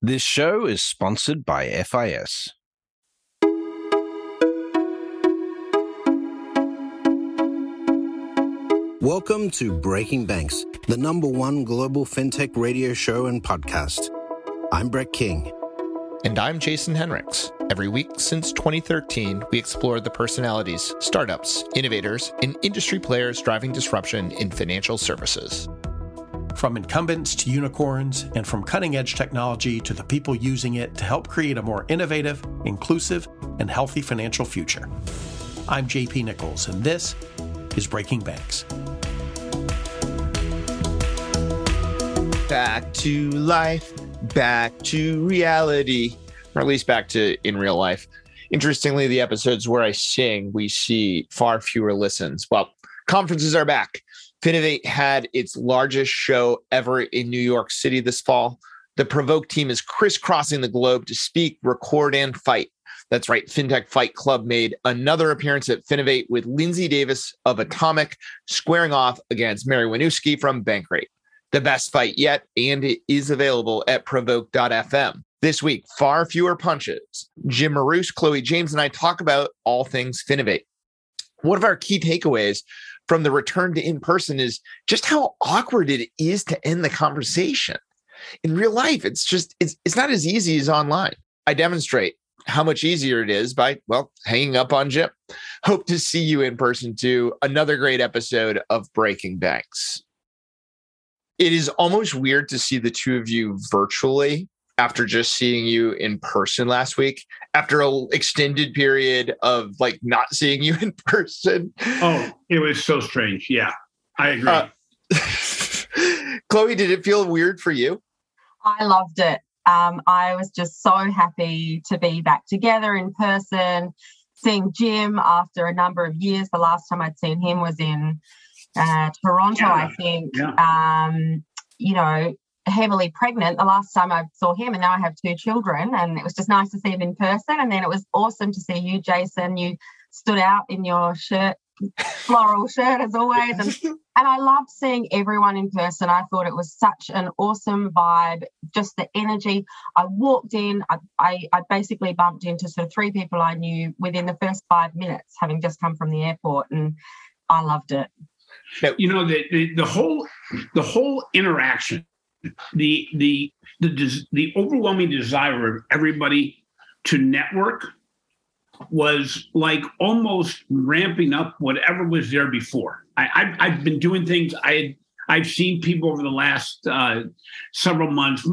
This show is sponsored by FIS. Welcome to Breaking Banks, the number one global fintech radio show and podcast. I'm Brett King. And I'm Jason Henricks. Every week since 2013, we explore the personalities, startups, innovators, and industry players driving disruption in financial services. From incumbents to unicorns, and from cutting-edge technology to the people using it to help create a more innovative, inclusive, and healthy financial future. I'm JP Nichols, and this is Breaking Banks. Back to life, back to reality, or at least back to in real life. Interestingly, the episodes where I sing, we see far fewer listens. Well, conferences are back. Finovate had its largest show ever in New York City this fall. The Provoke team is crisscrossing the globe to speak, record, and fight. That's right. Fintech Fight Club made another appearance at Finovate with Lindsey Davis of Atomic squaring off against Mary Winooski from Bankrate. The best fight yet, and it is available at Provoke.fm. This week, far fewer punches. Jim Marous, Chloe James, and I talk about all things Finovate. One of our key takeaways from the return to in-person is just how awkward it is to end the conversation. In real life, it's not as easy as online. I demonstrate how much easier it is by, hanging up on Jim. Hope to see you in person to another great episode of Breaking Banks. It is almost weird to see the two of you virtually after just seeing you in person last week, after an extended period of not seeing you in person. Oh, it was so strange. Yeah, I agree. Chloe, did it feel weird for you? I loved it. I was just so happy to be back together in person, seeing Jim after a number of years. The last time I'd seen him was in Toronto, yeah, I think. Yeah. Heavily pregnant the last time I saw him, and now I have two children, and it was just nice to see him in person. And then it was awesome to see you, Jason. You stood out in your shirt, floral shirt as always. And I loved seeing everyone in person. I thought it was such an awesome vibe, just the energy. I walked in, I basically bumped into sort of three people I knew within the first 5 minutes, having just come from the airport, and I loved it. You know, the whole interaction, the overwhelming desire of everybody to network was like almost ramping up whatever was there before. I've been doing things. I've seen people over the last several months,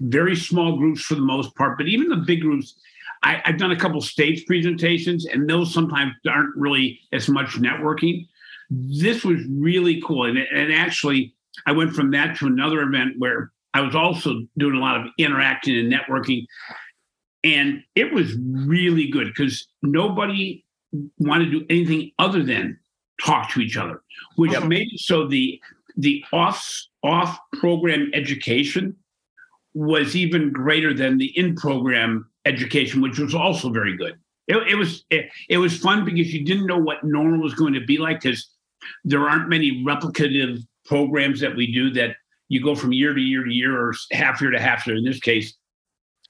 very small groups for the most part, but even the big groups. I've done a couple stage presentations, and those sometimes aren't really as much networking. This was really cool, and actually, I went from that to another event where I was also doing a lot of interacting and networking. And it was really good because nobody wanted to do anything other than talk to each other, which made it so the off program education was even greater than the in program education, which was also very good. It was fun because you didn't know what normal was going to be like, because there aren't many replicative programs that we do that you go from year to year to year, or half year to half year in this case,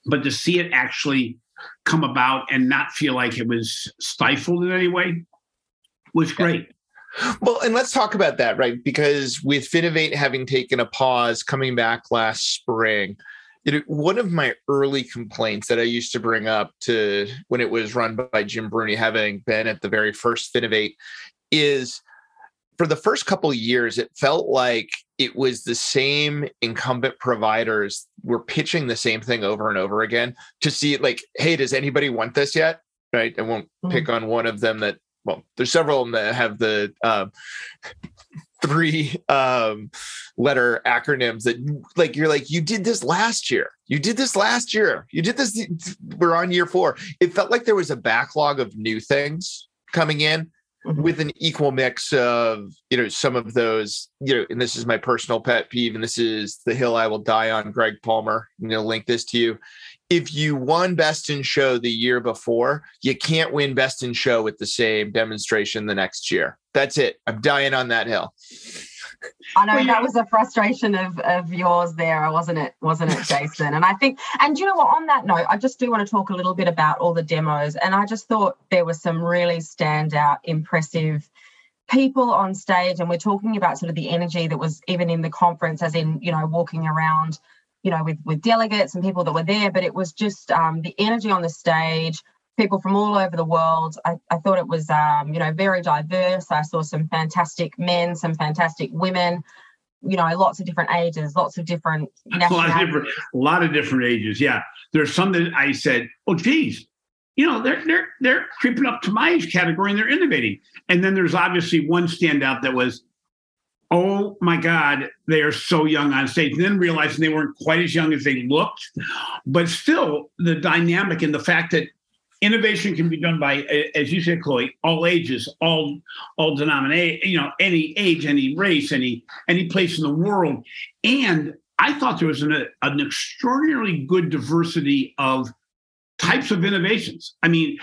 but to see it actually come about and not feel like it was stifled in any way was great. Well, and let's talk about that, right? Because with Finovate having taken a pause, coming back last spring, one of my early complaints that I used to bring up to when it was run by Jim Bruni, having been at the very first Finovate, is for the first couple of years, it felt like it was the same incumbent providers were pitching the same thing over and over again to see hey, does anybody want this yet? Right. I won't pick on one of them that, there's several of them that have the three-letter acronyms that you did this last year. You did this last year. You did this. We're on year four. It felt like there was a backlog of new things coming in, with an equal mix of, some of those, and this is my personal pet peeve, and this is the hill I will die on, Greg Palmer, link this to you. If you won Best in Show the year before, you can't win Best in Show with the same demonstration the next year. That's it. I'm dying on that hill. I know that was a frustration of yours there, wasn't it, Jason? And I think, and you know what, on that note, I just do want to talk a little bit about all the demos. And I just thought there were some really standout, impressive people on stage. And we're talking about sort of the energy that was even in the conference, as in, you know, walking around, you know, with delegates and people that were there. But it was just the energy on the stage, people from all over the world. I thought it was, you know, very diverse. I saw some fantastic men, some fantastic women, you know, lots of different ages, lots of different nationalities. A lot of different ages, yeah. There's some that I said, oh, geez, you know, they're creeping up to my age category and they're innovating. And then there's obviously one standout that was, oh my God, they are so young on stage. And then realizing they weren't quite as young as they looked, but still the dynamic and the fact that innovation can be done by, as you said, Chloe, all ages, all denominations, you know, any age, any race, any place in the world. And I thought there was an extraordinarily good diversity of types of innovations. I mean,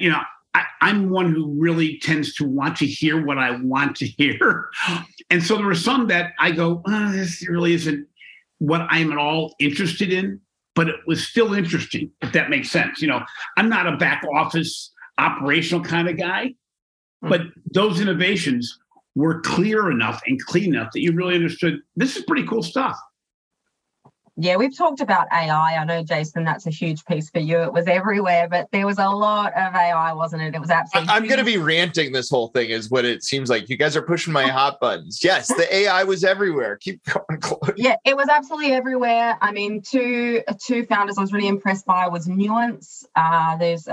you know, I'm one who really tends to want to hear what I want to hear. And so there were some that I go, this really isn't what I'm at all interested in, but it was still interesting, if that makes sense. You know, I'm not a back office operational kind of guy, but those innovations were clear enough and clean enough that you really understood this is pretty cool stuff. Yeah, we've talked about AI. I know, Jason, that's a huge piece for you. It was everywhere, but there was a lot of AI, wasn't it? It was absolutely... I'm going to be ranting this whole thing is what it seems like. You guys are pushing my hot buttons. Yes, the AI was everywhere. Keep going, Chloe. Yeah, it was absolutely everywhere. I mean, two founders I was really impressed by was Nuance. There's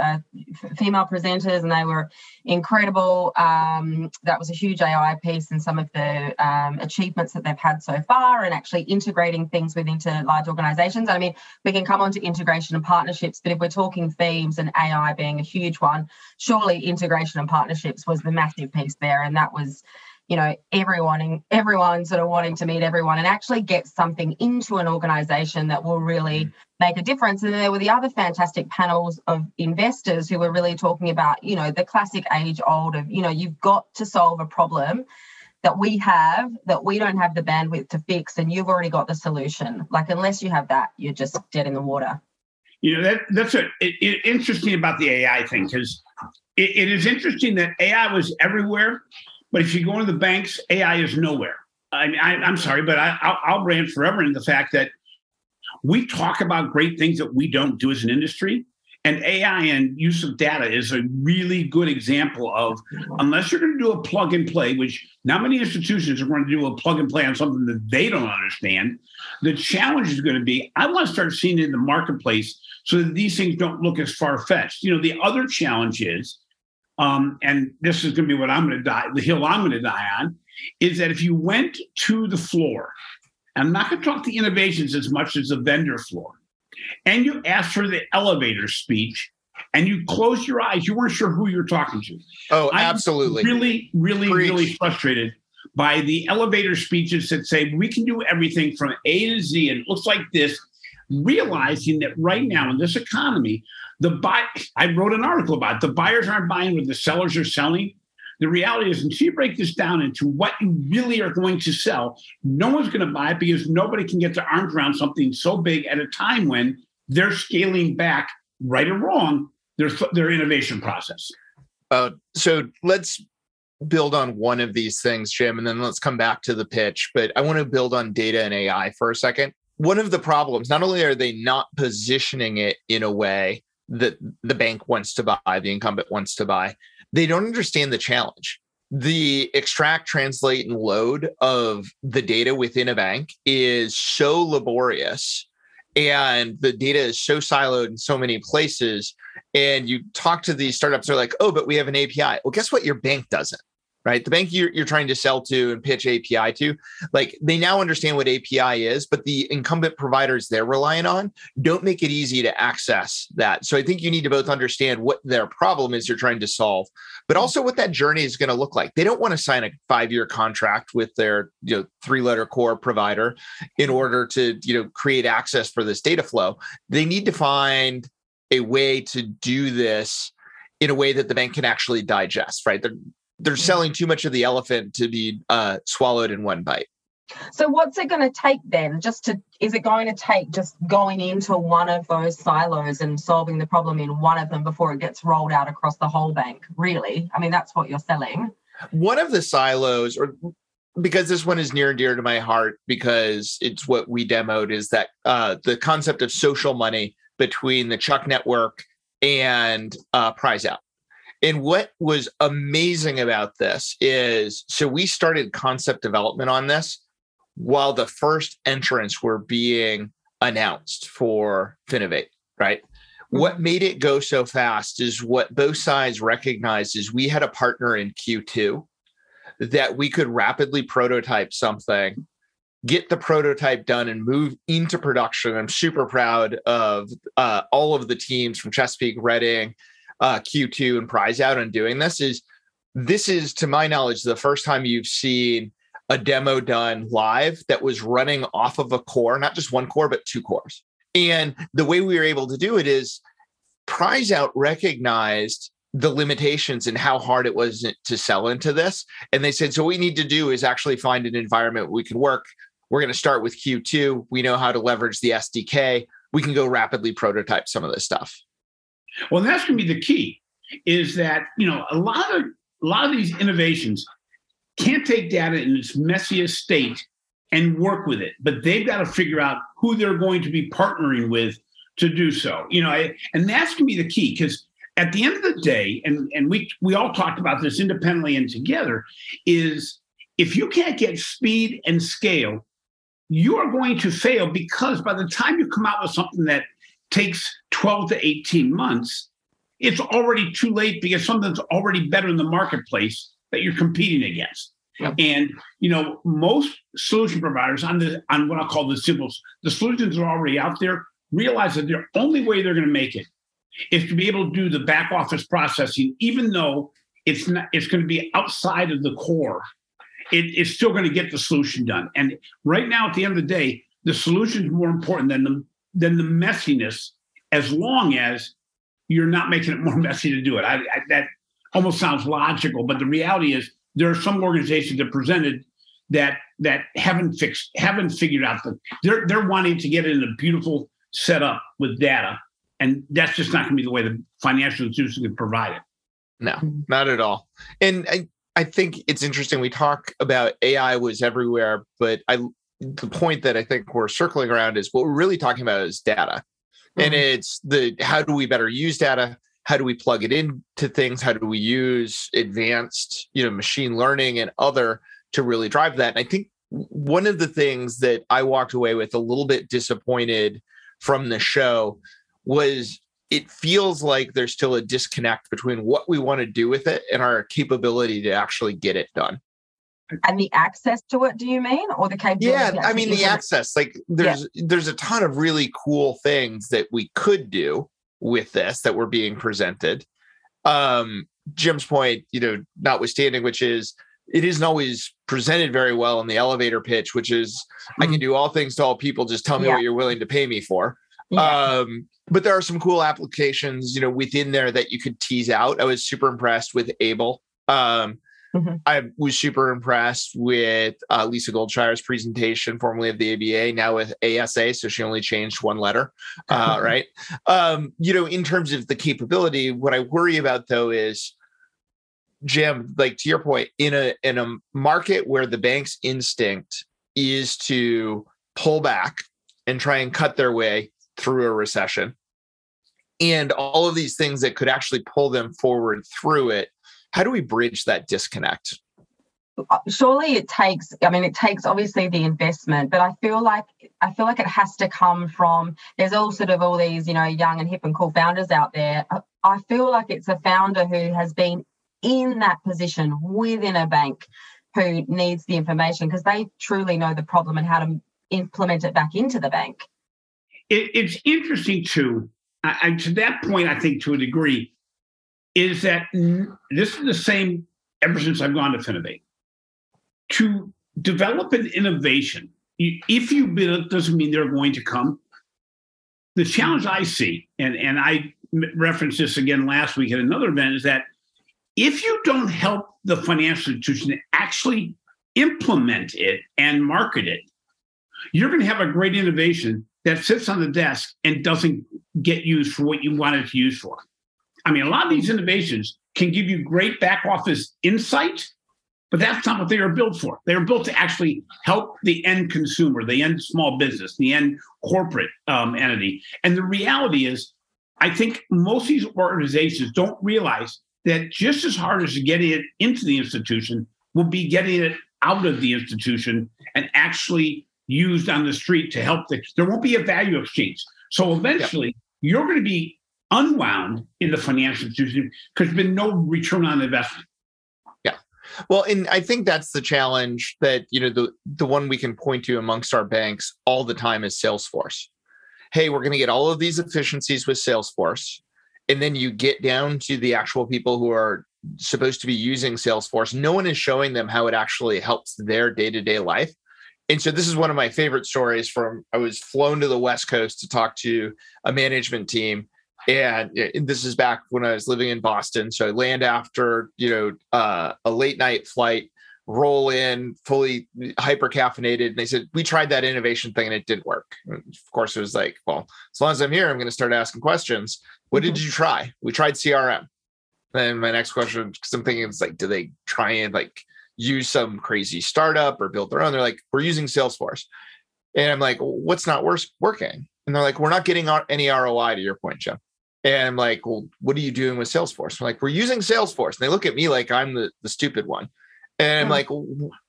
female presenters, and they were incredible. That was a huge AI piece, and some of the achievements that they've had so far, and actually integrating things with into large organizations. I mean, we can come on to integration and partnerships, but if we're talking themes and AI being a huge one, surely integration and partnerships was the massive piece there. And that was, you know, everyone sort of wanting to meet everyone and actually get something into an organization that will really make a difference. And there were the other fantastic panels of investors who were really talking about, you know, the classic age old of, you know, you've got to solve a problem that we have, that we don't have the bandwidth to fix, and you've already got the solution. Like, unless you have that, you're just dead in the water. You know, that's interesting about the AI thing, because it is interesting that AI was everywhere, but if you go into the banks, AI is nowhere. I mean, I'm sorry, but I'll rant forever in the fact that we talk about great things that we don't do as an industry, and AI and use of data is a really good example of, unless you're going to do a plug and play, which not many institutions are going to do a plug and play on something that they don't understand, the challenge is going to be, I want to start seeing it in the marketplace so that these things don't look as far-fetched. You know, the other challenge is, and this is going to be what I'm going to die, the hill I'm going to die on, is that if you went to the floor, I'm not going to talk to innovations as much as the vendor floor, and you asked for the elevator speech, and you closed your eyes, you weren't sure who you're talking to. Oh, absolutely. I'm really frustrated by the elevator speeches that say, we can do everything from A to Z, and it looks like this, realizing that right now in this economy, I wrote an article about it. The buyers aren't buying what the sellers are selling. The reality is, until you break this down into what you really are going to sell, no one's going to buy it, because nobody can get their arms around something so big at a time when they're scaling back, right or wrong, their innovation process. So let's build on one of these things, Jim, and then let's come back to the pitch. But I want to build on data and AI for a second. One of the problems, not only are they not positioning it in a way that the bank wants to buy, the incumbent wants to buy, they don't understand the challenge. The extract, translate, and load of the data within a bank is so laborious, and the data is so siloed in so many places. And you talk to these startups, they're like, oh, but we have an API. Well, guess what? Your bank doesn't, right? The bank you're trying to sell to and pitch API to, like, they now understand what API is, but the incumbent providers they're relying on don't make it easy to access that. So I think you need to both understand what their problem is you're trying to solve, but also what that journey is going to look like. They don't want to sign a 5-year contract with their, you know, 3-letter core provider in order to, you know, create access for this data flow. They need to find a way to do this in a way that the bank can actually digest, right? They're they're selling too much of the elephant to be swallowed in one bite. So what's it going to take then? Is it going to take just going into one of those silos and solving the problem in one of them before it gets rolled out across the whole bank? Really? I mean, that's what you're selling. One of the silos, or because this one is near and dear to my heart, because it's what we demoed, is that the concept of social money between the Chuck Network and PrizeOut. And what was amazing about this is, so we started concept development on this while the first entrants were being announced for Finovate, right? What made it go so fast is what both sides recognized is we had a partner in Q2 that we could rapidly prototype something, get the prototype done, and move into production. I'm super proud of all of the teams from Chesapeake, Redding, Q2, and PrizeOut on doing this. This is, to my knowledge, the first time you've seen a demo done live that was running off of a core, not just one core, but two cores. And the way we were able to do it is PrizeOut recognized the limitations and how hard it was to sell into this. And they said, so what we need to do is actually find an environment where we can work. We're going to start with Q2. We know how to leverage the SDK. We can go rapidly prototype some of this stuff. Well, that's going to be the key, is that, you know, a lot of these innovations can't take data in its messiest state and work with it, but they've got to figure out who they're going to be partnering with to do so. You know, and that's going to be the key, because at the end of the day, and we all talked about this independently and together, is if you can't get speed and scale, you are going to fail, because by the time you come out with something that takes 12 to 18 months, it's already too late, because something's already better in the marketplace that you're competing against. Yep. And, you know, most solution providers on what I call the symbols, the solutions are already out there, realize that the only way they're going to make it is to be able to do the back office processing, even though it's going to be outside of the core. It's still going to get the solution done. And right now, at the end of the day, the solution is more important than the messiness, as long as you're not making it more messy to do it. That almost sounds logical, but the reality is, there are some organizations that presented that haven't figured out that they're wanting to get it in a beautiful setup with data, and that's just not going to be the way the financial institution can provide it. No, not at all. And I think it's interesting. We talk about AI was everywhere, but the point that I think we're circling around is what we're really talking about is data, mm-hmm. and it's the how do we better use data. How do we plug it into things? How do we use advanced, machine learning and other to really drive that? And I think one of the things that I walked away with a little bit disappointed from the show was it feels like there's still a disconnect between what we want to do with it and our capability to actually get it done. And the access to it, do you mean? Or the capability? Yeah, I mean, the access. Like there's a ton of really cool things that we could do with this that were being presented. Jim's point, notwithstanding, which is it isn't always presented very well in the elevator pitch, which is I can do all things to all people, just tell me what you're willing to pay me for. Yeah. But there are some cool applications, within there that you could tease out. I was super impressed with Able. I was super impressed with Lisa Goldshire's presentation, formerly of the ABA, now with ASA. So she only changed one letter, right? In terms of the capability, what I worry about though is, Jim, like to your point, in a market where the bank's instinct is to pull back and try and cut their way through a recession, and all of these things that could actually pull them forward through it. How do we bridge that disconnect? Surely it takes obviously the investment, but I feel like it has to come from, there's all these, young and hip and cool founders out there. I feel like it's a founder who has been in that position within a bank who needs the information because they truly know the problem and how to implement it back into the bank. It's interesting too. To that point, I think to a degree, is that this is the same ever since I've gone to Finovate. To develop an innovation, if you build it, doesn't mean they're going to come. The challenge I see, and I referenced this again last week at another event, is that If you don't help the financial institution actually implement it and market it, you're going to have a great innovation that sits on the desk and doesn't get used for what you want it to use for. I mean, a lot of these innovations can give you great back office insight, but that's not what they are built for. They are built to actually help the end consumer, the end small business, the end corporate entity. And the reality is, I think most of these organizations don't realize that just as hard as getting it into the institution will be getting it out of the institution and actually used on the street to help. There won't be a value exchange. So eventually, you're going to be unwound in the financial institution because there's been no return on investment. Yeah. Well, and I think that's the challenge that, you know, the one we can point to amongst our banks all the time is Salesforce. Hey, we're going to get all of these efficiencies with Salesforce. And then you get down to the actual people who are supposed to be using Salesforce. No one is showing them how it actually helps their day-to-day life. And so this is one of my favorite stories from, I was flown to the West Coast to talk to a management team. And this is back when I was living in Boston. So I land after, you know, a late night flight, roll in fully hyper-caffeinated. And they said, we tried that innovation thing and it didn't work. And of course, it was like, well, as long as I'm here, I'm going to start asking questions. What did you try? We tried CRM. And my next question, because I'm thinking it's like, do they try and like use some crazy startup or build their own? They're like, we're using Salesforce. And I'm like, what's not working? And they're like, we're not getting any ROI to your point, Jim. And I'm like, well, what are you doing with Salesforce? I'm like, we're using Salesforce. And they look at me like I'm the stupid one. And I'm like,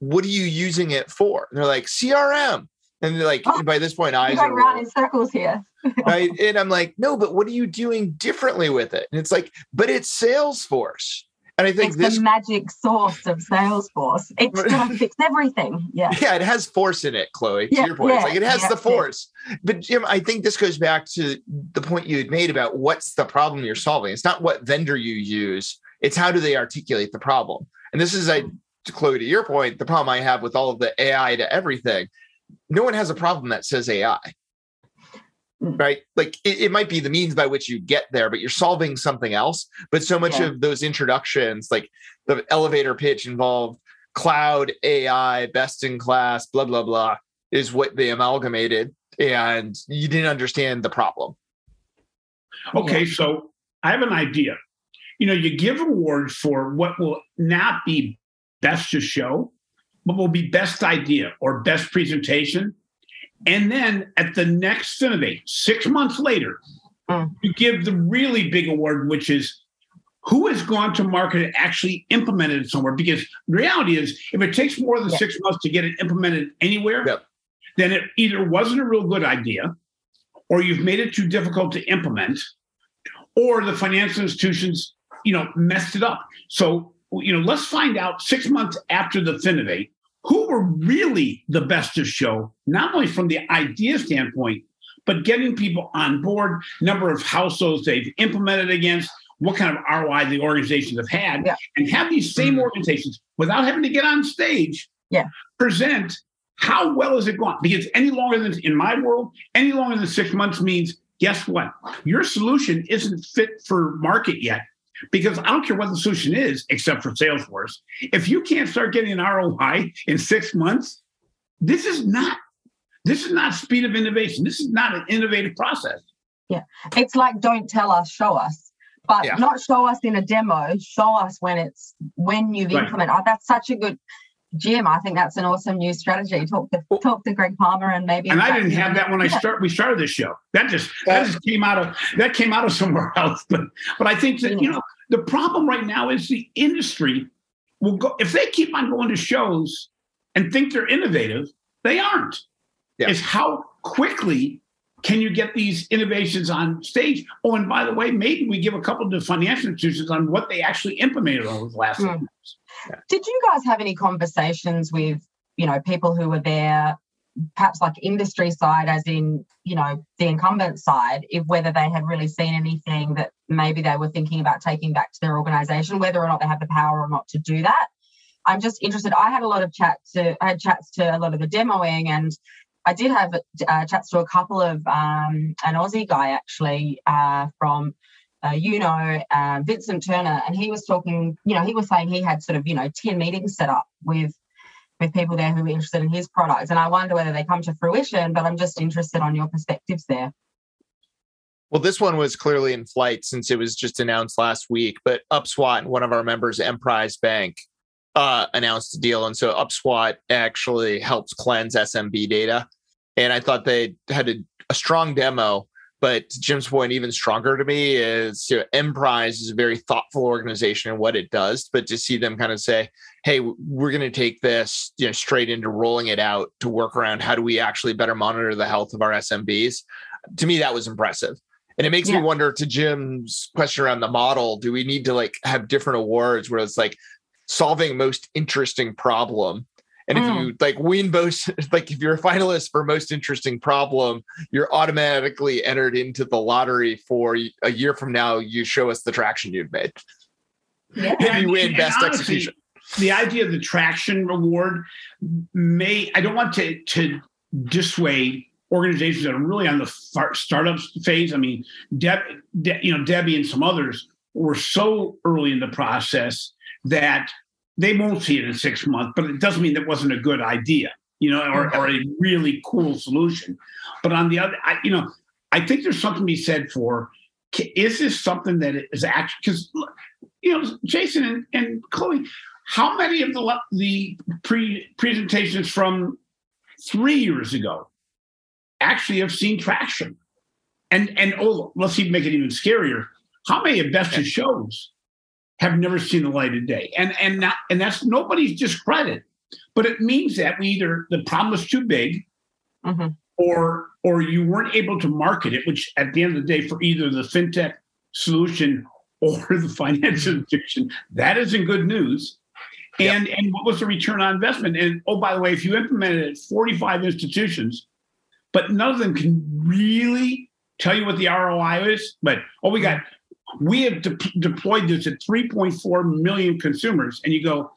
what are you using it for? And they're like, CRM. And they're like, by this point, eyes are around in circles here. Right? And I'm like, no, but what are you doing differently with it? And it's like, but it's Salesforce. And I think it's the magic source of Salesforce. It fixes everything. Yeah. Yeah, it has force in it, Chloe, to your point. Yeah, it's like it has the force. Yeah. But Jim, I think this goes back to the point you had made about what's the problem you're solving. It's not what vendor you use. It's how do they articulate the problem. And this is, Chloe, to your point, the problem I have with all of the AI to everything. No one has a problem that says AI. Right? Like it might be the means by which you get there, but you're solving something else. But so much of those introductions, like the elevator pitch involved cloud, AI, best in class, blah, blah, blah, is what they amalgamated. And you didn't understand the problem. Okay. So I have an idea. You know, you give awards for what will not be best to show, but will be best idea or best presentation. And then at the next Finovate, 6 months later, you give the really big award, which is who has gone to market and actually implemented it somewhere. Because the reality is, if it takes more than 6 months to get it implemented anywhere, then it either wasn't a real good idea, or you've made it too difficult to implement, or the financial institutions, you know, messed it up. So, you know, let's find out 6 months after the Finovate, who were really the best to show, not only from the idea standpoint, but getting people on board, number of households they've implemented against, what kind of ROI the organizations have had, and have these same organizations, without having to get on stage, present how well is it going. Because any longer than, in my world, any longer than 6 months means, guess what? Your solution isn't fit for market yet. Because I don't care what the solution is, except for Salesforce. If you can't start getting an ROI in 6 months, this is not speed of innovation. This is not an innovative process. Yeah. It's like, don't tell us, show us. But not show us in a demo, show us when you've implemented. Oh, that's such a good, Jim, I think that's an awesome new strategy. Talk to Greg Palmer and maybe. And I didn't have that when we started this show. That just came out of somewhere else. But I think that, you know, the problem right now is the industry will go, if they keep on going to shows and think they're innovative, they aren't. Yeah. It's how quickly can you get these innovations on stage? Oh, and by the way, maybe we give a couple to financial institutions on what they actually implemented over the last 6 months. Yeah. Did you guys have any conversations with, you know, people who were there, perhaps like industry side, as in, you know, the incumbent side, if whether they had really seen anything that maybe they were thinking about taking back to their organisation, whether or not they have the power or not to do that? I'm just interested. I had chats to a lot of the demoing, and I did have chats to a couple of an Aussie guy actually from Vincent Turner, and he was talking, he was saying he had sort of, 10 meetings set up with people there who were interested in his products. And I wonder whether they come to fruition, but I'm just interested on your perspectives there. Well, this one was clearly in flight since it was just announced last week, but Upswot, one of our members, Emprise Bank, announced a deal. And so Upswot actually helps cleanse SMB data. And I thought they had a strong demo, but to Jim's point, even stronger to me is, Emprise is a very thoughtful organization and what it does, but to see them kind of say, hey, we're going to take this straight into rolling it out to work around how do we actually better monitor the health of our SMBs. To me, that was impressive. And it makes me wonder, to Jim's question around the model, do we need to have different awards where it's solving most interesting problem? And if you win most, if you're a finalist for most interesting problem, you're automatically entered into the lottery for a year from now. You show us the traction you've made. Yeah. If you win best execution. The idea of the traction reward I don't want to dissuade organizations that are really on the startup phase. I mean, Debbie and some others were so early in the process that they won't see it in 6 months, but it doesn't mean that wasn't a good idea, or a really cool solution. But on the other, I think there's something to be said for, is this something that is actually, because, Jason and Chloe, how many of the presentations from 3 years ago actually have seen traction? And let's make it even scarier. How many investor shows have never seen the light of day? And that's nobody's discredit, but it means that the problem was too big, or you weren't able to market it, which at the end of the day, for either the fintech solution or the financial institution, that isn't good news. And what was the return on investment? And oh, by the way, if you implemented it at 45 institutions, but none of them can really tell you what the ROI is, but we have deployed this at 3.4 million consumers, and you go,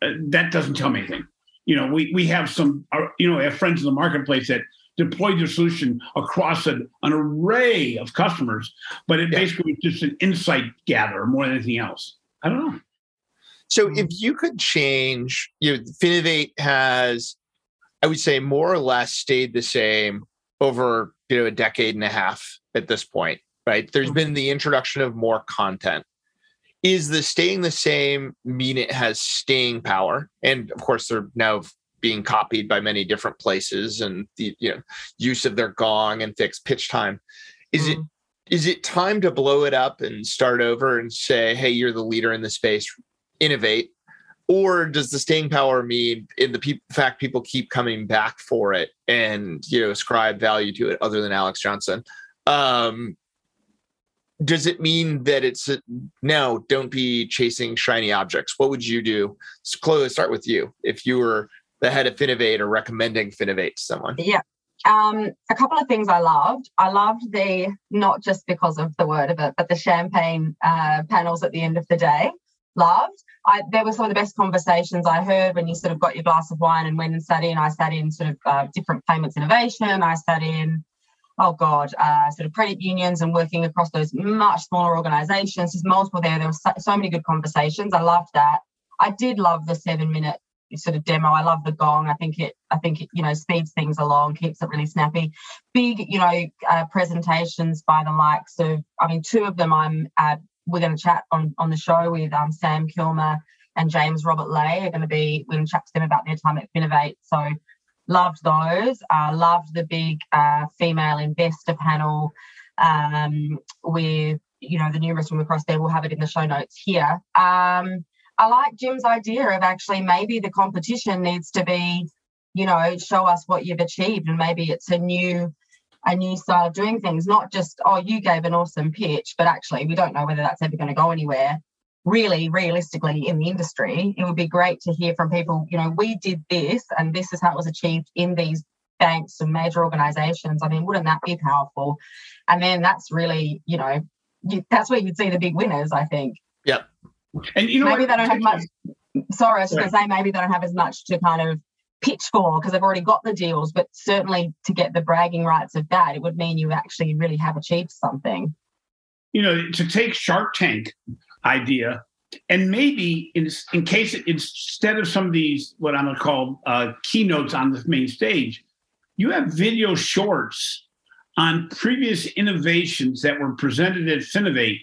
that doesn't tell me anything. We have some, we have friends in the marketplace that deployed their solution across an array of customers, but it basically was just an insight gatherer more than anything else. I don't know. So if you could change, Finovate has, I would say, more or less stayed the same over a decade and a half at this point. Right? There's been the introduction of more content. Is the staying the same mean it has staying power? And of course, they're now being copied by many different places, and the use of their gong and fixed pitch time. Is it time to blow it up and start over and say, hey, you're the leader in the space, innovate? Or does the staying power mean in the fact people keep coming back for it and ascribe value to it other than Alex Johnson? Does it mean that it's no, don't be chasing shiny objects? What would you do? So Chloe, let's start with you. If you were the head of Finovate or recommending Finovate to someone. Yeah. A couple of things I loved. I loved the, not just because of the word of it, but the champagne panels at the end of the day. Loved. There were some of the best conversations I heard when you sort of got your glass of wine and went and sat in. I sat in sort of different payments innovation. I sat in sort of credit unions and working across those much smaller organizations. There's multiple there. There were so many good conversations. I loved that. I did love the 7-minute sort of demo. I love the gong. I think it speeds things along, keeps it really snappy. Big, presentations by the likes of, two of them we're going to chat on the show with Sam Kilmer and James Robert Lay. We're going to chat to them about their time at Finovate. So, loved those. Loved the big female investor panel with, the numerous women across there. We'll have it in the show notes here. I like Jim's idea of actually maybe the competition needs to be, show us what you've achieved, and maybe it's a new style of doing things, not just, oh, you gave an awesome pitch, but actually we don't know whether that's ever going to go anywhere. Really, realistically, in the industry, it would be great to hear from people, we did this and this is how it was achieved in these banks and major organizations. Wouldn't that be powerful? And then that's really, that's where you'd see the big winners, I think. Yep. And maybe they don't have much. Sorry, I was just going to say, maybe they don't have as much to kind of pitch for because they've already got the deals, but certainly to get the bragging rights of that, it would mean you actually really have achieved something. you know, to take Shark Tank idea and maybe in case instead of some of these, what I'm going to call keynotes on the main stage, you have video shorts on previous innovations that were presented at Finovate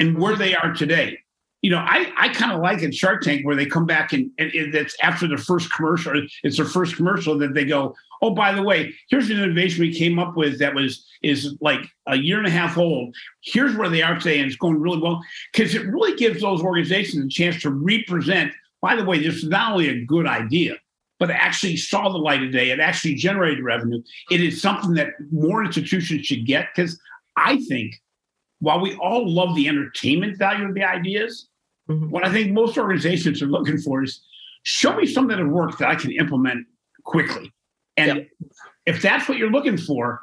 and where they are today. You know, I kind of like in Shark Tank where they come back and that's after the first commercial, it's their first commercial that they go, oh, by the way, here's an innovation we came up with that is like a year and a half old. Here's where they are today, and it's going really well. Because it really gives those organizations a chance to represent, by the way, this is not only a good idea, but it actually saw the light of day. It actually generated revenue. It is something that more institutions should get because I think while we all love the entertainment value of the ideas, what I think most organizations are looking for is show me something that works that I can implement quickly. And if that's what you're looking for,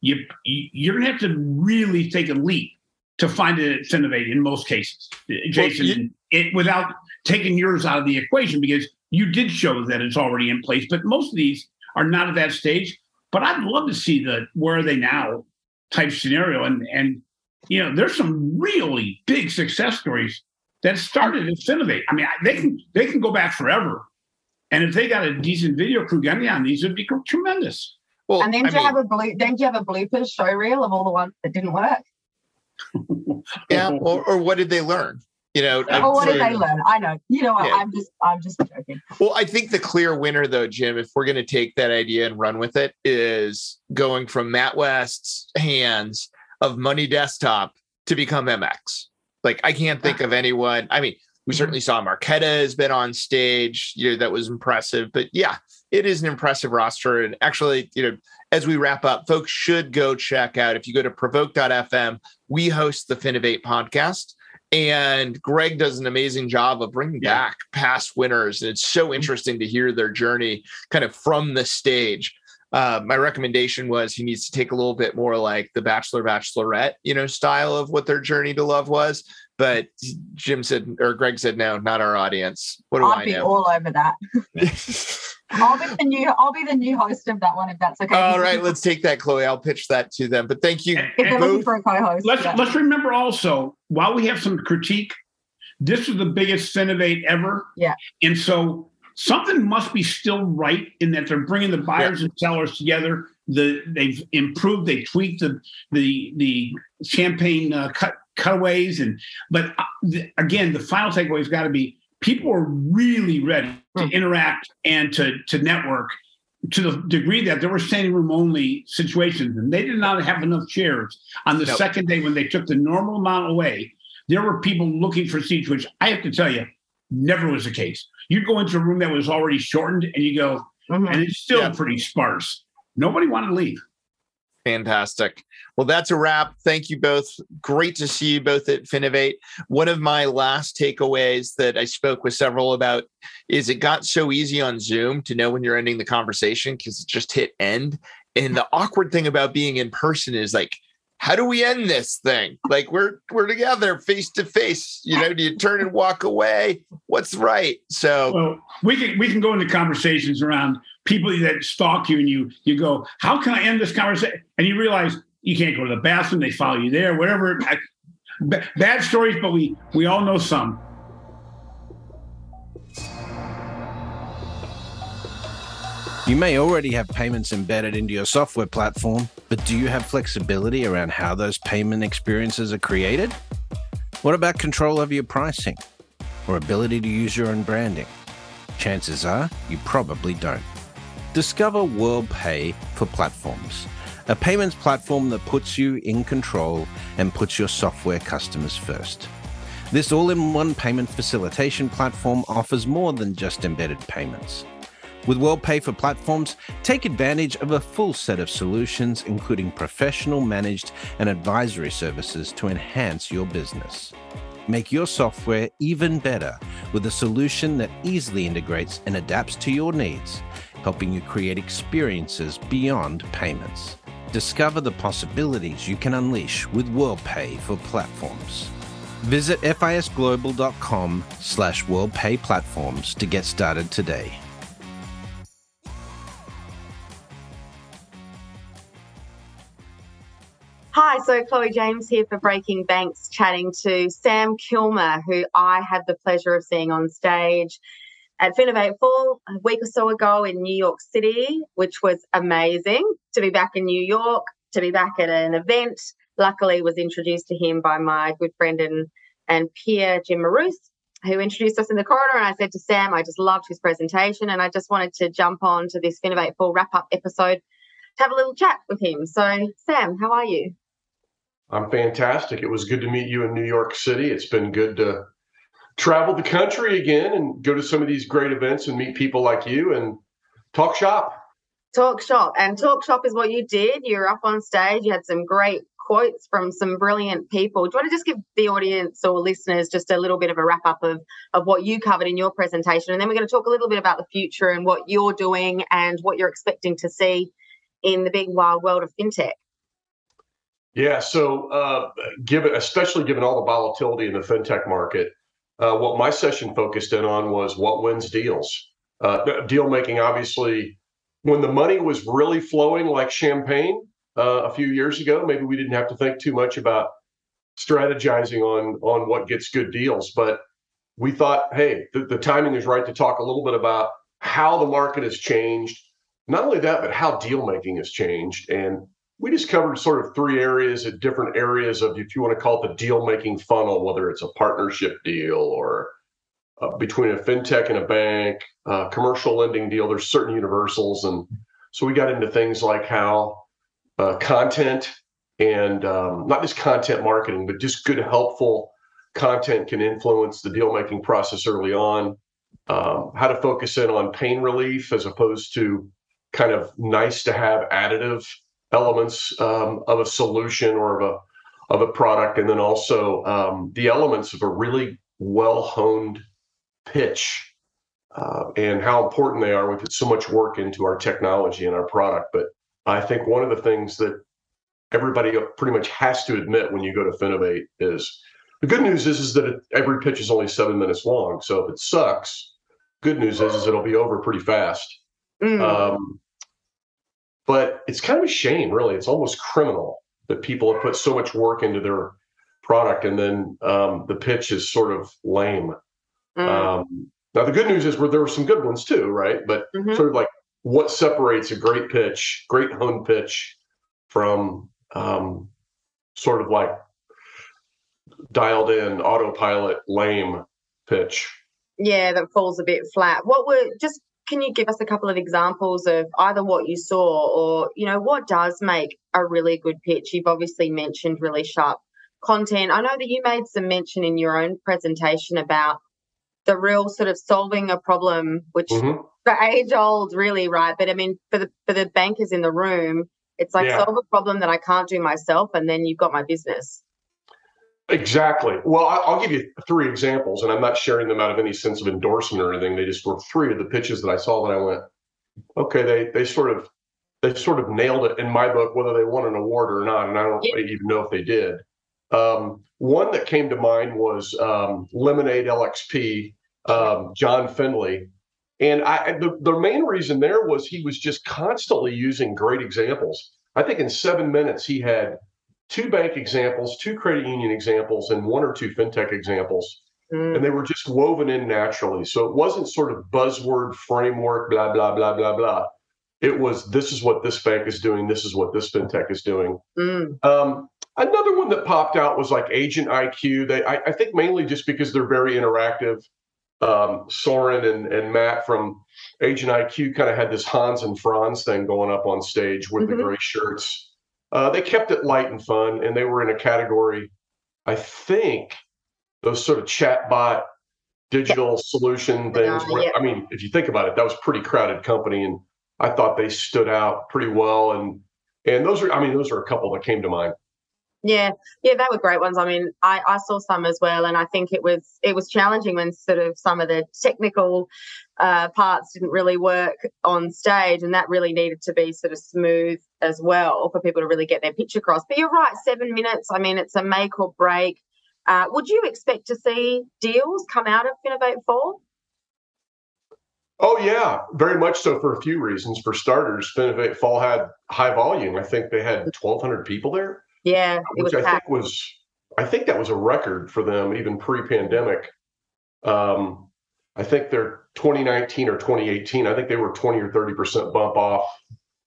you're going to have to really take a leap to find it at Finovate in most cases, Jason, well, without taking yours out of the equation because you did show that it's already in place. But most of these are not at that stage. But I'd love to see the where are they now type scenario. And you know, there's some really big success stories that started at Finovate. I mean, they can go back forever. And if they got a decent video crew getting on these, it'd be tremendous. Well, and then you have a blooper show reel of all the ones that didn't work. Yeah, or what did they learn? You know, what did they learn? I know. You know, yeah. I'm just joking. Well, I think the clear winner, though, Jim, if we're going to take that idea and run with it, is going from Matt West's hands of Money Desktop to become MX. Like, I can't think of anyone. I mean, we certainly saw Marquetta has been on stage. You know, that was impressive. But yeah, it is an impressive roster. And actually, you know, as we wrap up, folks should go check out. If you go to Provoke.fm, we host the Finovate podcast. And Greg does an amazing job of bringing back past winners. And it's so interesting to hear their journey kind of from the stage. My recommendation was he needs to take a little bit more like the Bachelor, Bachelorette, you know, style of what their journey to love was. But Jim said, or Greg said, no, not our audience. What do I know? I'll be all over that. I'll be the new host of that one, if that's okay. All right, let's take that, Chloe. I'll pitch that to them. But thank you. And both. For a co-host, let's remember also, while we have some critique, this is the biggest Finovate ever. Yeah. And so something must be still right in that they're bringing the buyers and sellers together. They've improved, they tweaked the champagne cutaways, but again, the final takeaway has got to be people are really ready to interact and to network to the degree that there were standing room only situations, and they did not have enough chairs on the second day when they took the normal amount away. There were people looking for seats, which I have to tell you, never was the case. You'd go into a room that was already shortened and you go, and it's still pretty sparse. Nobody wanted to leave. Fantastic. Well, that's a wrap. Thank you both. Great to see you both at Finovate. One of my last takeaways that I spoke with several about is it got so easy on Zoom to know when you're ending the conversation because it just hit end. And the awkward thing about being in person is like, how do we end this thing? Like we're together face to face. You know, do you turn and walk away? What's right? So we can go into conversations around people that stalk you and you go, how can I end this conversation? And you realize you can't go to the bathroom. They follow you there, whatever. Bad stories, but we all know some. You may already have payments embedded into your software platform, but do you have flexibility around how those payment experiences are created? What about control over your pricing or ability to use your own branding? Chances are you probably don't. Discover WorldPay for Platforms, a payments platform that puts you in control and puts your software customers first. This all-in-one payment facilitation platform offers more than just embedded payments. With WorldPay for Platforms, take advantage of a full set of solutions, including professional, managed, and advisory services to enhance your business. Make your software even better with a solution that easily integrates and adapts to your needs, helping you create experiences beyond payments. Discover the possibilities you can unleash with WorldPay for Platforms. Visit fisglobal.com/WorldPay Platforms to get started today. Hi, so So Chloe James here for Breaking Banks, chatting to Sam Kilmer, who I had the pleasure of seeing on stage at Finovate a week or so ago in New York City, which was amazing to be back in New York, to be back at an event. Luckily, was introduced to him by my good friend and peer, Jim Marous, who introduced us in the corridor. And I said to Sam, I just loved his presentation and I just wanted to jump on to this Finovate Full wrap-up episode to have a little chat with him. So, Sam, how are you? I'm fantastic. It was good to meet you in New York City. It's been good to travel the country again and go to some of these great events and meet people like you and talk shop. Talk shop. And talk shop is what you did. You were up on stage. You had some great quotes from some brilliant people. Do you want to just give the audience or listeners just a little bit of a wrap-up of what you covered in your presentation? And then we're going to talk a little bit about the future and what you're doing and what you're expecting to see in the big wild world of fintech. Yeah, so especially given all the volatility in the fintech market, what my session focused in on was what wins deals. Deal making, obviously, when the money was really flowing like champagne, a few years ago, maybe we didn't have to think too much about strategizing on what gets good deals. But we thought, hey, the timing is right to talk a little bit about how the market has changed. Not only that, but how deal making has changed. And we just covered sort of three areas at different areas of, if you want to call it the deal making funnel, whether it's a partnership deal or between a fintech and a bank, commercial lending deal, there's certain universals. And so we got into things like how content and not just content marketing, but just good, helpful content can influence the deal-making process early on, how to focus in on pain relief as opposed to kind of nice to have additive elements of a solution or of a product, and then also the elements of a really well-honed pitch and how important they are. We put so much work into our technology and our product, but I think one of the things that everybody pretty much has to admit when you go to Finovate is the good news is that every pitch is only 7 minutes long. So if it sucks, good news is it'll be over pretty fast. But it's kind of a shame, really. It's almost criminal that people have put so much work into their product and then the pitch is sort of lame. Now, the good news is there were some good ones too, right? But sort of like, what separates a great pitch, great home pitch from sort of like dialed in autopilot lame pitch? Yeah, that falls a bit flat. Can you give us a couple of examples of either what you saw or, you know, what does make a really good pitch? You've obviously mentioned really sharp content. I know that you made some mention in your own presentation about the real sort of solving a problem, which the age old, really, right? But I mean, for the bankers in the room, it's like solve a problem that I can't do myself, and then you've got my business. Exactly. Well, I'll give you three examples, and I'm not sharing them out of any sense of endorsement or anything. They just were three of the pitches that I saw that I went, okay, they sort of nailed it in my book, whether they won an award or not, and I don't even know if they did. One that came to mind was Lemonade LXP, John Findley. And the main reason there was he was just constantly using great examples. I think in 7 minutes, he had two bank examples, two credit union examples, and one or two fintech examples. And they were just woven in naturally. So it wasn't sort of buzzword framework, blah, blah, blah, blah, blah. It was, this is what this bank is doing. This is what this fintech is doing. Another one that popped out was like Agent IQ. I think mainly just because they're very interactive. Soren and Matt from Agent IQ kind of had this Hans and Franz thing going up on stage with the gray shirts. They kept it light and fun, and they were in a category, I think, those sort of chatbot digital solution things. I mean, if you think about it, that was a pretty crowded company, and I thought they stood out pretty well. And those are a couple that came to mind. Yeah, they were great ones. I mean, I saw some as well, and I think it was challenging when sort of some of the technical parts didn't really work on stage, and that really needed to be sort of smooth as well for people to really get their pitch across. But you're right, 7 minutes. I mean, it's a make or break. Would you expect to see deals come out of Finovate 4? Oh, yeah, very much so for a few reasons. For starters, Finovate Fall had high volume. I think they had 1,200 people there. Yeah, it was packed. I think that was a record for them, even pre-pandemic. I think their 2019 or 2018, I think they were 20 or 30% bump off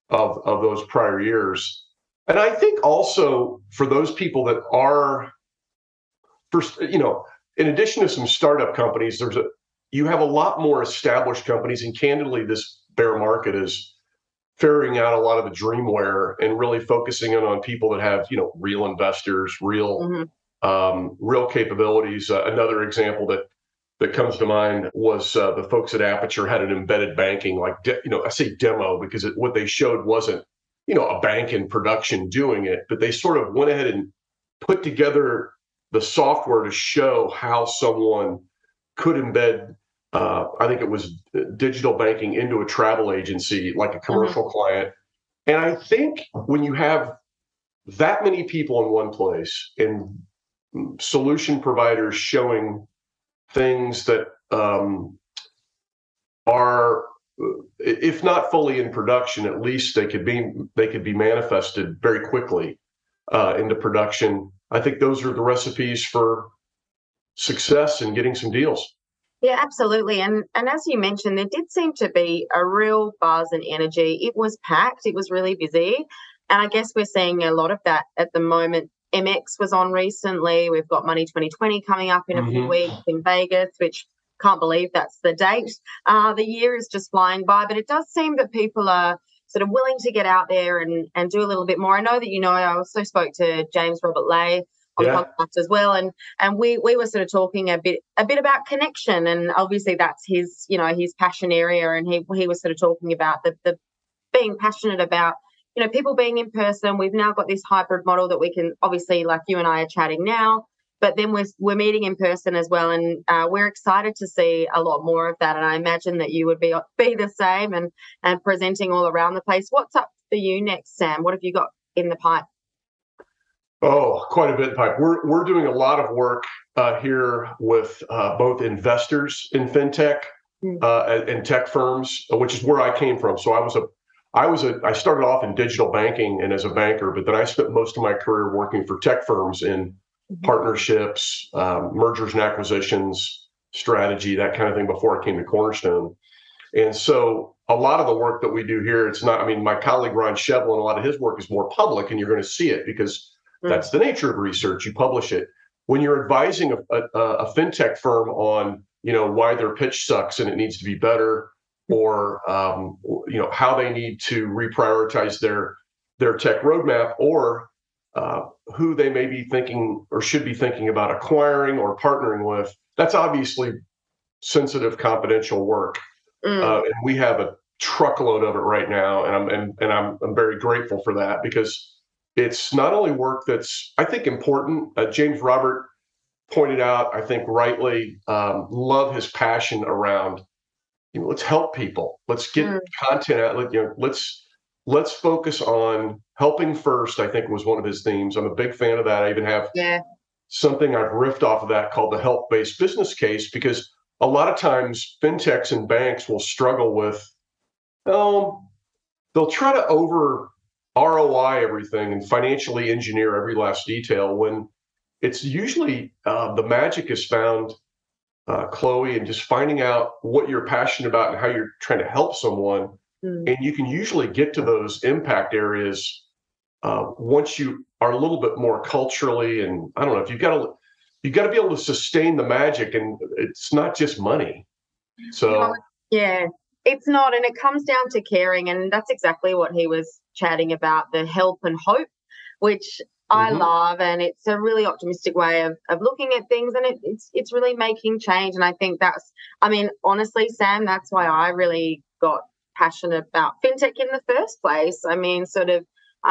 of those prior years. And I think also for those people that are, in addition to some startup companies, you have a lot more established companies, and candidly, this bear market is ferrying out a lot of the dreamware and really focusing in on people that have, real investors, real capabilities. Another example that comes to mind was the folks at Aperture had an embedded banking, I say demo because what they showed wasn't, a bank in production doing it, but they sort of went ahead and put together the software to show how someone could embed I think it was digital banking into a travel agency, like a commercial client. And I think when you have that many people in one place and solution providers showing things that are, if not fully in production, at least they could be manifested very quickly into production. I think those are the recipes for success and getting some deals. Yeah, absolutely. And as you mentioned, there did seem to be a real buzz and energy. It was packed. It was really busy. And I guess we're seeing a lot of that at the moment. MX was on recently. We've got Money 2020 coming up in a few weeks in Vegas, which can't believe that's the date. The year is just flying by, but it does seem that people are sort of willing to get out there and do a little bit more. I know that, I also spoke to James Robert Lay on podcast as well. And we were sort of talking a bit about connection, and obviously that's his, his passion area. And he was sort of talking about the being passionate about, people being in person. We've now got this hybrid model that we can obviously, like you and I are chatting now, but then we're meeting in person as well. And we're excited to see a lot more of that. And I imagine that you would be the same and presenting all around the place. What's up for you next, Sam? What have you got in the pipe? Oh, quite a bit of pipe. We're doing a lot of work here with both investors in fintech and tech firms, which is where I came from. So I started off in digital banking and as a banker, but then I spent most of my career working for tech firms in partnerships, mergers and acquisitions, strategy, that kind of thing before I came to Cornerstone. And so a lot of the work that we do here, my colleague Ron Shevlin, a lot of his work is more public, and you're going to see it because that's the nature of research. You publish it. When you're advising a fintech firm on, why their pitch sucks and it needs to be better, or how they need to reprioritize their tech roadmap, or who they may be thinking or should be thinking about acquiring or partnering with, that's obviously sensitive, confidential work. And we have a truckload of it right now, and I'm very grateful for that because it's not only work that's, I think, important. James Robert pointed out, I think rightly, love his passion around, let's help people. Let's get content out. Let's focus on helping first, I think, was one of his themes. I'm a big fan of that. I even have something I've riffed off of that called the help-based business case, because a lot of times fintechs and banks will struggle with, they'll try to ROI everything and financially engineer every last detail, when it's usually the magic is found, Chloe, and just finding out what you're passionate about and how you're trying to help someone. And you can usually get to those impact areas once you are a little bit more culturally, and I don't know, if you've got to be able to sustain the magic, and it's not just money. So it's not, and it comes down to caring, and that's exactly what he was chatting about, the help and hope, which I love, and it's a really optimistic way of looking at things, and it's really making change. And I think that's, honestly, Sam, that's why I really got passionate about fintech in the first place. I'm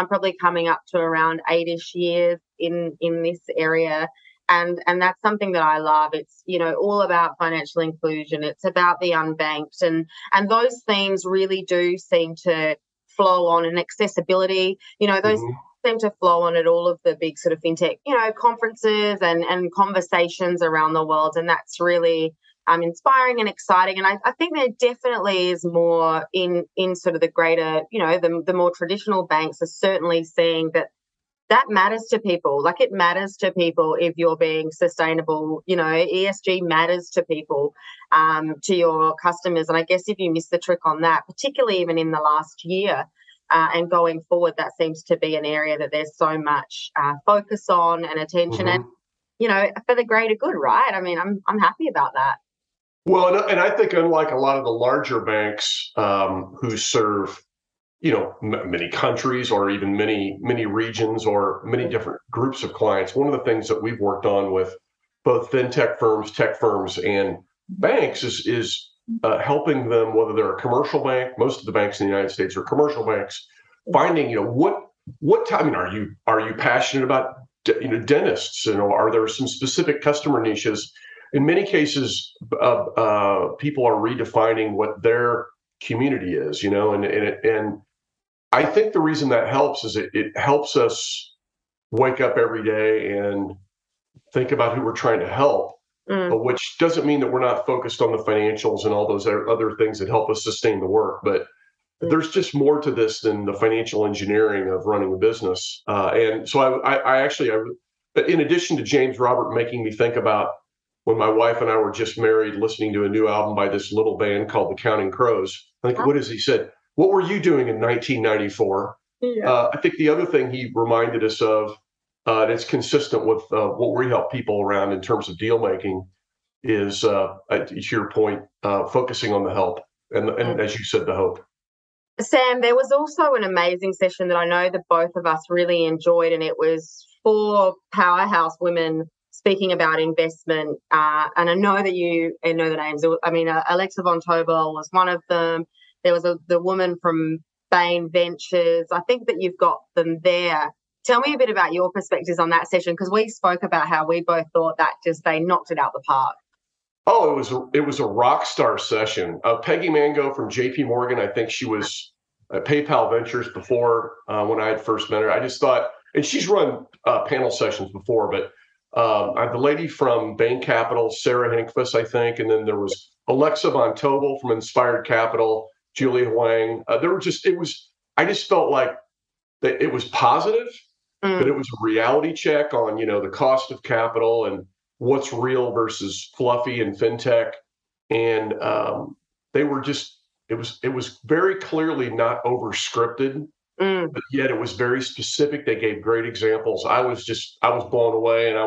probably coming up to around 8-ish years in this area. And that's something that I love. It's, all about financial inclusion. It's about the unbanked. And those themes really do seem to flow on, and accessibility, those seem to flow on at all of the big sort of fintech, conferences and conversations around the world. And that's really inspiring and exciting. And I think there definitely is more in sort of the greater, the more traditional banks are certainly seeing that that matters to people. Like, it matters to people if you're being sustainable. You know, ESG matters to people, to your customers. And I guess if you miss the trick on that, particularly even in the last year, and going forward, that seems to be an area that there's so much focus on and attention, and, you know, for the greater good, right? I mean, I'm happy about that. Well, and I think unlike a lot of the larger banks who serve, you know, many countries or even many regions or many different groups of clients, one of the things that we've worked on with both fintech firms, tech firms, and banks is helping them, whether they're a commercial bank, most of the banks in the United States are commercial banks, finding, you know, what time, I mean, are you passionate about, you know, dentists? You know, are there some specific customer niches? In many cases, people are redefining what their community is, you know, and I think the reason that helps is it helps us wake up every day and think about who we're trying to help, which doesn't mean that we're not focused on the financials and all those other things that help us sustain the work. But there's just more to this than the financial engineering of running a business. And so I in addition to James Robert making me think about when my wife and I were just married, listening to a new album by this little band called The Counting Crows. I think, what is he said? What were you doing in 1994? Yeah. I think the other thing he reminded us of, and it's consistent with what we help people around in terms of deal making, is to your point, focusing on the help and as you said, the hope. Sam, there was also an amazing session that I know that both of us really enjoyed, and it was 4 powerhouse women speaking about investment, and I know that you know the names. I mean, Alexa Von Tobel was one of them. There was the woman from Bain Ventures. I think that you've got them there. Tell me a bit about your perspectives on that session, because we spoke about how we both thought that just they knocked it out the park. Oh, it was a rock star session. Peggy Mango from JP Morgan, I think she was at PayPal Ventures before when I had first met her. I just thought, and she's run panel sessions before, but the lady from Bain Capital, Sarah Hinkfuss, I think, and then there was Alexa Von Tobel from Inspired Capital, Julia Huang. I just felt like that it was positive, but it was a reality check on, you know, the cost of capital and what's real versus fluffy and fintech. And they were just, it was very clearly not over scripted. But yet it was very specific. They gave great examples. I was blown away, and I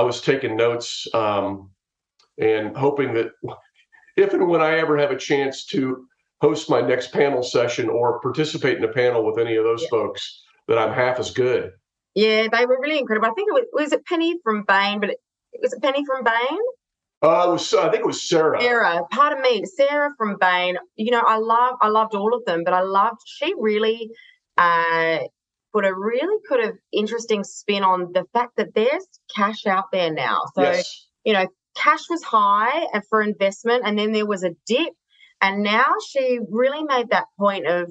was taking notes and hoping that if and when I ever have a chance to host my next panel session or participate in a panel with any of those folks, that I'm half as good. Yeah, they were really incredible. I think it was Penny from Bain, but was it Penny from Bain? I think it was Sarah. Pardon me, Sarah from Bain. You know, I loved all of them, but she really put a really kind of interesting spin on the fact that there's cash out there now. So, you know, cash was high for investment, and then there was a dip, and now she really made that point of,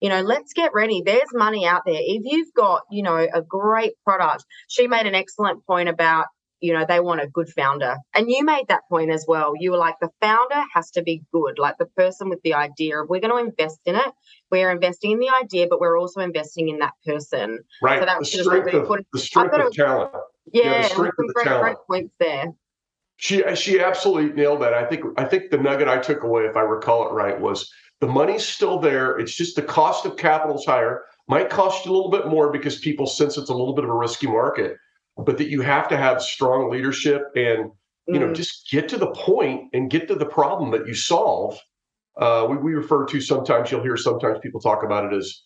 you know, let's get ready. There's money out there. If you've got, you know, a great product, she made an excellent point about, you know, they want a good founder. And you made that point as well. You were like, the founder has to be good, like the person with the idea of, we're going to invest in it. We're investing in the idea, but we're also investing in that person. Right. So that was the strength of talent. Yeah, the strength of talent. Great points there. She absolutely nailed that. I think the nugget I took away, if I recall it right, was the money's still there. It's just the cost of capital's higher. Might cost you a little bit more because people sense it's a little bit of a risky market, but that you have to have strong leadership and, you know, just get to the point and get to the problem that you solve. We refer to, sometimes you'll hear sometimes people talk about it as,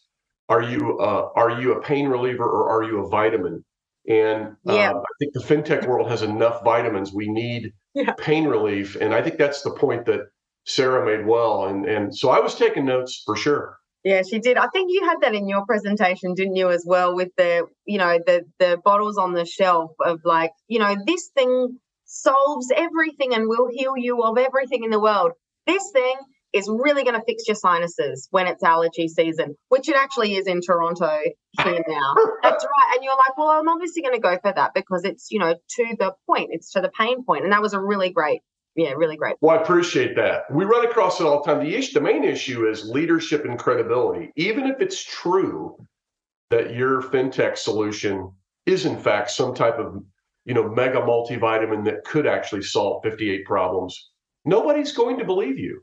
are you a pain reliever or are you a vitamin? And I think the fintech world has enough vitamins. We need pain relief. And I think that's the point that Sarah made well. And so I was taking notes for sure. Yeah, she did. I think you had that in your presentation, didn't you, as well, with the, you know, the bottles on the shelf of like, you know, this thing solves everything and will heal you of everything in the world. This thing is really going to fix your sinuses when it's allergy season, which it actually is in Toronto here now. That's right. And you're like, well, I'm obviously going to go for that because it's, you know, to the point. It's to the pain point. And that was a really great. Yeah, really great. Well, I appreciate that. We run across it all the time. The main issue is leadership and credibility. Even if it's true, that your fintech solution is in fact some type of, you know, mega multivitamin that could actually solve 58 problems, nobody's going to believe you.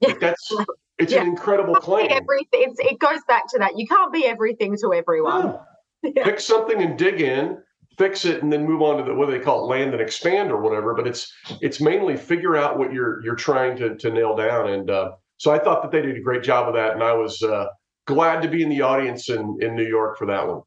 It's an incredible claim. It goes back to that. You can't be everything to everyone. No. Yeah. Pick something and dig in, fix it, and then move on to the, what they call it, land and expand or whatever. But it's mainly figure out what you're trying to nail down. And so I thought that they did a great job of that. And I was glad to be in the audience in New York for that one.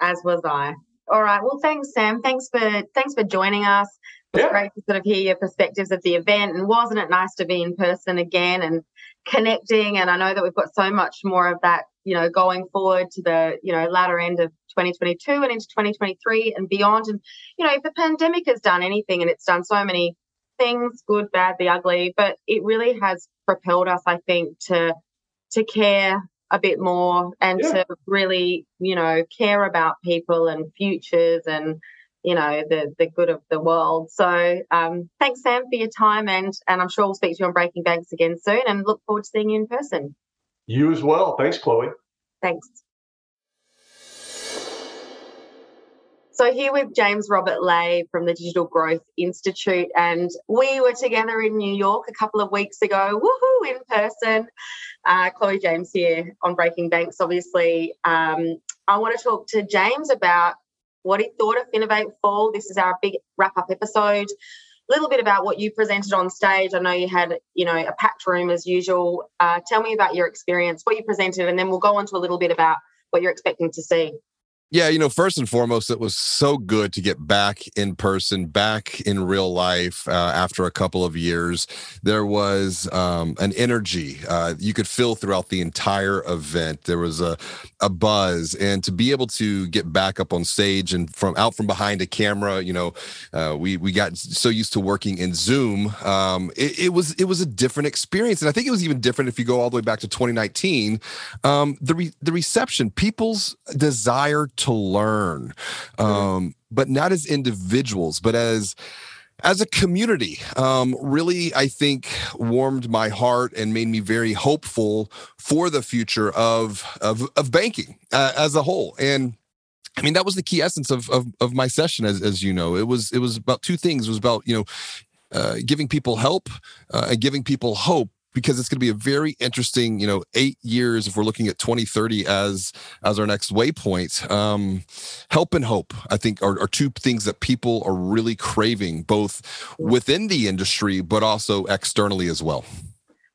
As was I. All right. Well, thanks, Sam. Thanks for joining us. It's great to sort of hear your perspectives of the event. And wasn't it nice to be in person again and connecting? And I know that we've got so much more of that, you know, going forward to the, you know, latter end of 2022 and into 2023 and beyond. And, you know, if the pandemic has done anything, and it's done so many things, good, bad, the ugly, but it really has propelled us, I think, to care a bit more and to really, you know, care about people and futures and, you know, the good of the world. So thanks, Sam, for your time. And I'm sure we'll speak to you on Breaking Banks again soon, and look forward to seeing you in person. You as well. Thanks, Chloe. Thanks. So here with James Robert Lay from the Digital Growth Institute, and we were together in New York a couple of weeks ago, woohoo, in person. Chloe James here on Breaking Banks, obviously. I want to talk to James about what he thought of Finovate Fall. This is our big wrap-up episode. A little bit about what you presented on stage. I know you had, you know, a packed room as usual. Tell me about your experience, what you presented, and then we'll go on to a little bit about what you're expecting to see. Yeah, you know, first and foremost, it was so good to get back in person, back in real life after a couple of years. There was an energy you could feel throughout the entire event. There was a buzz, and to be able to get back up on stage and from behind a camera, you know, we got so used to working in Zoom. It was a different experience, and I think it was even different if you go all the way back to 2019. The reception, people's desire to learn, but not as individuals, but as a community, really, I think, warmed my heart and made me very hopeful for the future of banking as a whole. And I mean, that was the key essence of my session, as you know. It was about two things. It was about, you know, giving people help and giving people hope, because it's going to be a very interesting, you know, 8 years, if we're looking at 2030 as our next waypoint. Help and hope, I think, are two things that people are really craving, both within the industry, but also externally as well.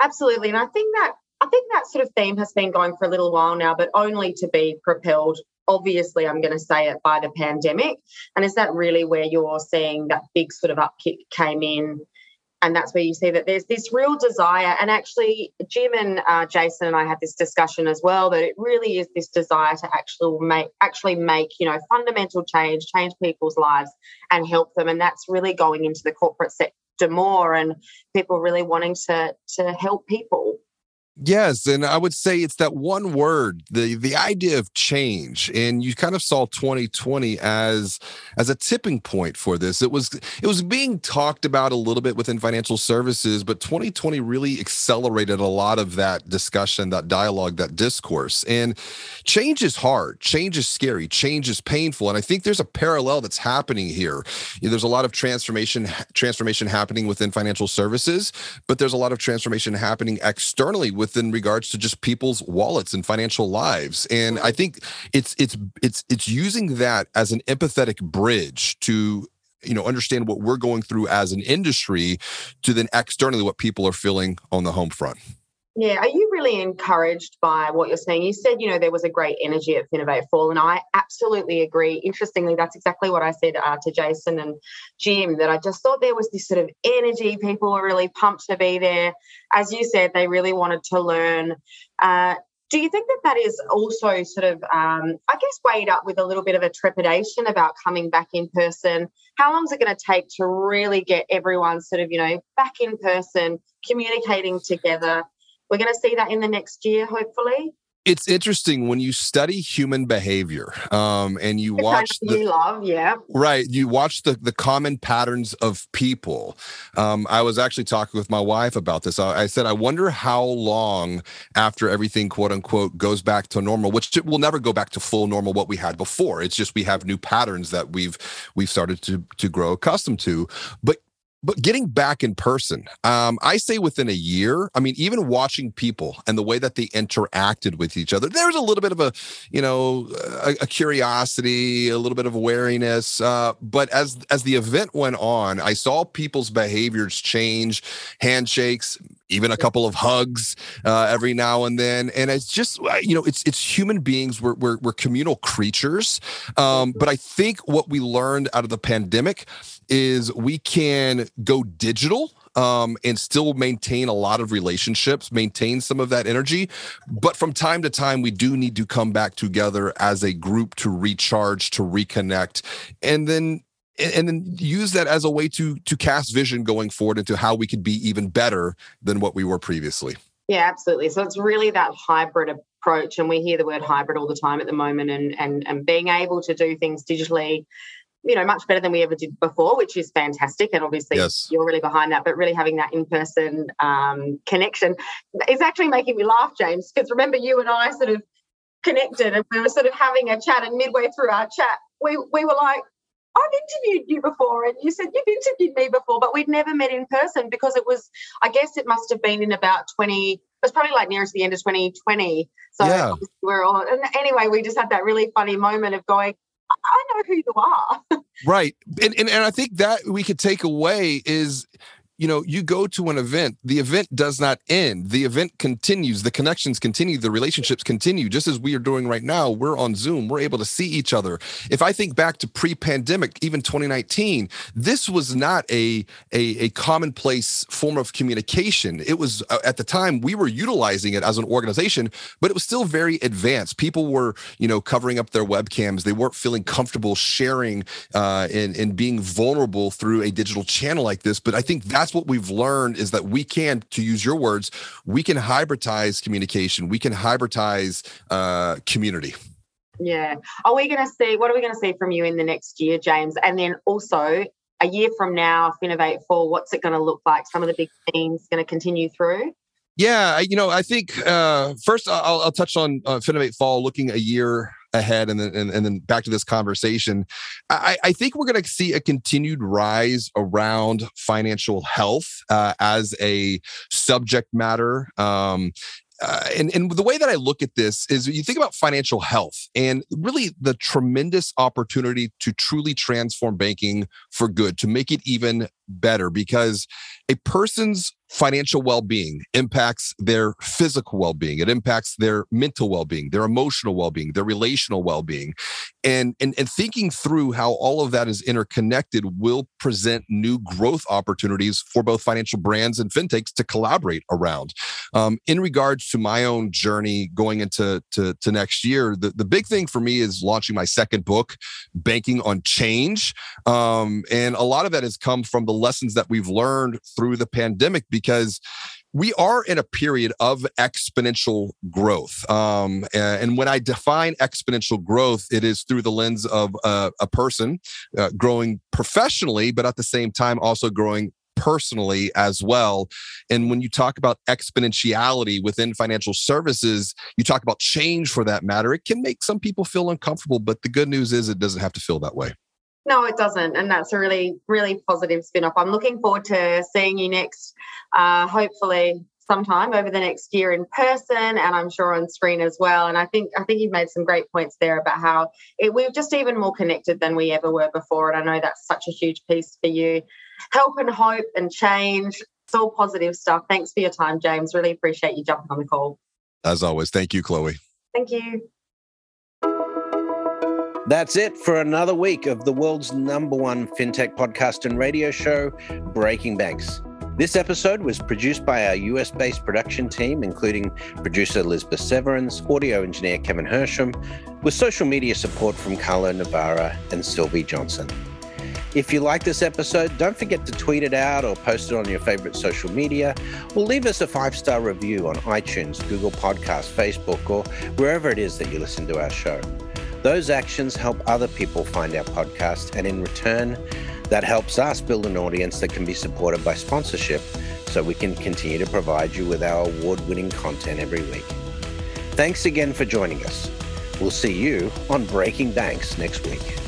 Absolutely. And I think that sort of theme has been going for a little while now, but only to be propelled, obviously, I'm going to say it, by the pandemic. And is that really where you're seeing that big sort of upkick came in? And that's where you see that there's this real desire. And actually, Jim and Jason and I had this discussion as well, that it really is this desire to actually make, you know, fundamental change people's lives and help them. And that's really going into the corporate sector more, and people really wanting to help people. Yes, and I would say it's that one word, the idea of change. And you kind of saw 2020 as a tipping point for this. It was being talked about a little bit within financial services, but 2020 really accelerated a lot of that discussion, that dialogue, that discourse. And change is hard, change is scary, change is painful. And I think there's a parallel that's happening here. You know, there's a lot of transformation happening within financial services, but there's a lot of transformation happening externally within regards to just people's wallets and financial lives. And I think it's using that as an empathetic bridge to, you know, understand what we're going through as an industry to then externally what people are feeling on the home front. Yeah. Are you really encouraged by what you're seeing? You said, you know, there was a great energy at Finovate Fall, and I absolutely agree. Interestingly, that's exactly what I said to Jason and Jim, that I just thought there was this sort of energy. People were really pumped to be there. As you said, they really wanted to learn. Do you think that is also sort of, I guess, weighed up with a little bit of a trepidation about coming back in person? How long is it going to take to really get everyone sort of, you know, back in person, communicating together? We're going to see that in the next year, hopefully. It's interesting when you study human behavior and you watch the common patterns of people. I was actually talking with my wife about this. I said, I wonder how long after everything, quote unquote, goes back to normal, which it will never go back to full normal what we had before. It's just we have new patterns that we've started to grow accustomed to. But getting back in person, I say within a year. I mean, even watching people and the way that they interacted with each other, there's a little bit of a curiosity, a little bit of wariness. But as the event went on, I saw people's behaviors change, handshakes, even a couple of hugs every now and then. And it's just, it's human beings. We're communal creatures. But I think what we learned out of the pandemic is we can go digital and still maintain a lot of relationships, maintain some of that energy. But from time to time, we do need to come back together as a group to recharge, to reconnect, and then use that as a way to cast vision going forward into how we could be even better than what we were previously. Yeah, absolutely. So it's really that hybrid approach. And we hear the word hybrid all the time at the moment, and being able to do things digitally, much better than we ever did before, which is fantastic. And obviously You're really behind that, but really having that in-person connection is actually making me laugh, James, because remember you and I sort of connected and we were sort of having a chat, and midway through our chat, we were like, I've interviewed you before, and you said you've interviewed me before, but we'd never met in person because it was, I guess it must have been in about it was probably like near to the end of 2020. So yeah. Anyway, we just had that really funny moment of going, I know who you are. Right. And I think that we could take away is, you go to an event, the event does not end. The event continues, the connections continue, the relationships continue. Just as we are doing right now, we're on Zoom, we're able to see each other. If I think back to pre-pandemic, even 2019, this was not a commonplace form of communication. It was, at the time, we were utilizing it as an organization, but it was still very advanced. People were, covering up their webcams. They weren't feeling comfortable sharing and being vulnerable through a digital channel like this. But I think that's what we've learned is that we can, to use your words, we can hybridize communication. We can hybridize community. Yeah. What are we going to see from you in the next year, James? And then also a year from now, Finovate Fall, what's it going to look like? Some of the big themes going to continue through? Yeah. I think first I'll touch on Finovate Fall, looking a year ahead and then back to this conversation. I think we're going to see a continued rise around financial health as a subject matter. And the way that I look at this is you think about financial health and really the tremendous opportunity to truly transform banking for good, to make it even better, because a person's financial well-being impacts their physical well-being. It impacts their mental well-being, their emotional well-being, their relational well-being. And thinking through how all of that is interconnected will present new growth opportunities for both financial brands and fintechs to collaborate around. In regards to my own journey going into next year, the big thing for me is launching my second book, Banking on Change. And a lot of that has come from the lessons that we've learned through the pandemic, because we are in a period of exponential growth. And when I define exponential growth, it is through the lens of a person growing professionally, but at the same time also growing personally as well. And when you talk about exponentiality within financial services, you talk about change for that matter. It can make some people feel uncomfortable, but the good news is it doesn't have to feel that way. No, it doesn't. And that's a really, really positive spin-off. I'm looking forward to seeing you next, hopefully sometime over the next year in person, and I'm sure on screen as well. And I think you've made some great points there about how we're just even more connected than we ever were before. And I know that's such a huge piece for you. Help and hope and change. It's all positive stuff. Thanks for your time, James. Really appreciate you jumping on the call. As always. Thank you, Chloe. Thank you. That's it for another week of the world's #1 fintech podcast and radio show, Breaking Banks. This episode was produced by our US-based production team, including producer Elizabeth Severance, audio engineer Kevin Hersham, with social media support from Carlo Navarra and Sylvie Johnson. If you like this episode, don't forget to tweet it out or post it on your favorite social media, or leave us a 5-star review on iTunes, Google Podcasts, Facebook, or wherever it is that you listen to our show. Those actions help other people find our podcast, and in return, that helps us build an audience that can be supported by sponsorship so we can continue to provide you with our award-winning content every week. Thanks again for joining us. We'll see you on Breaking Banks next week.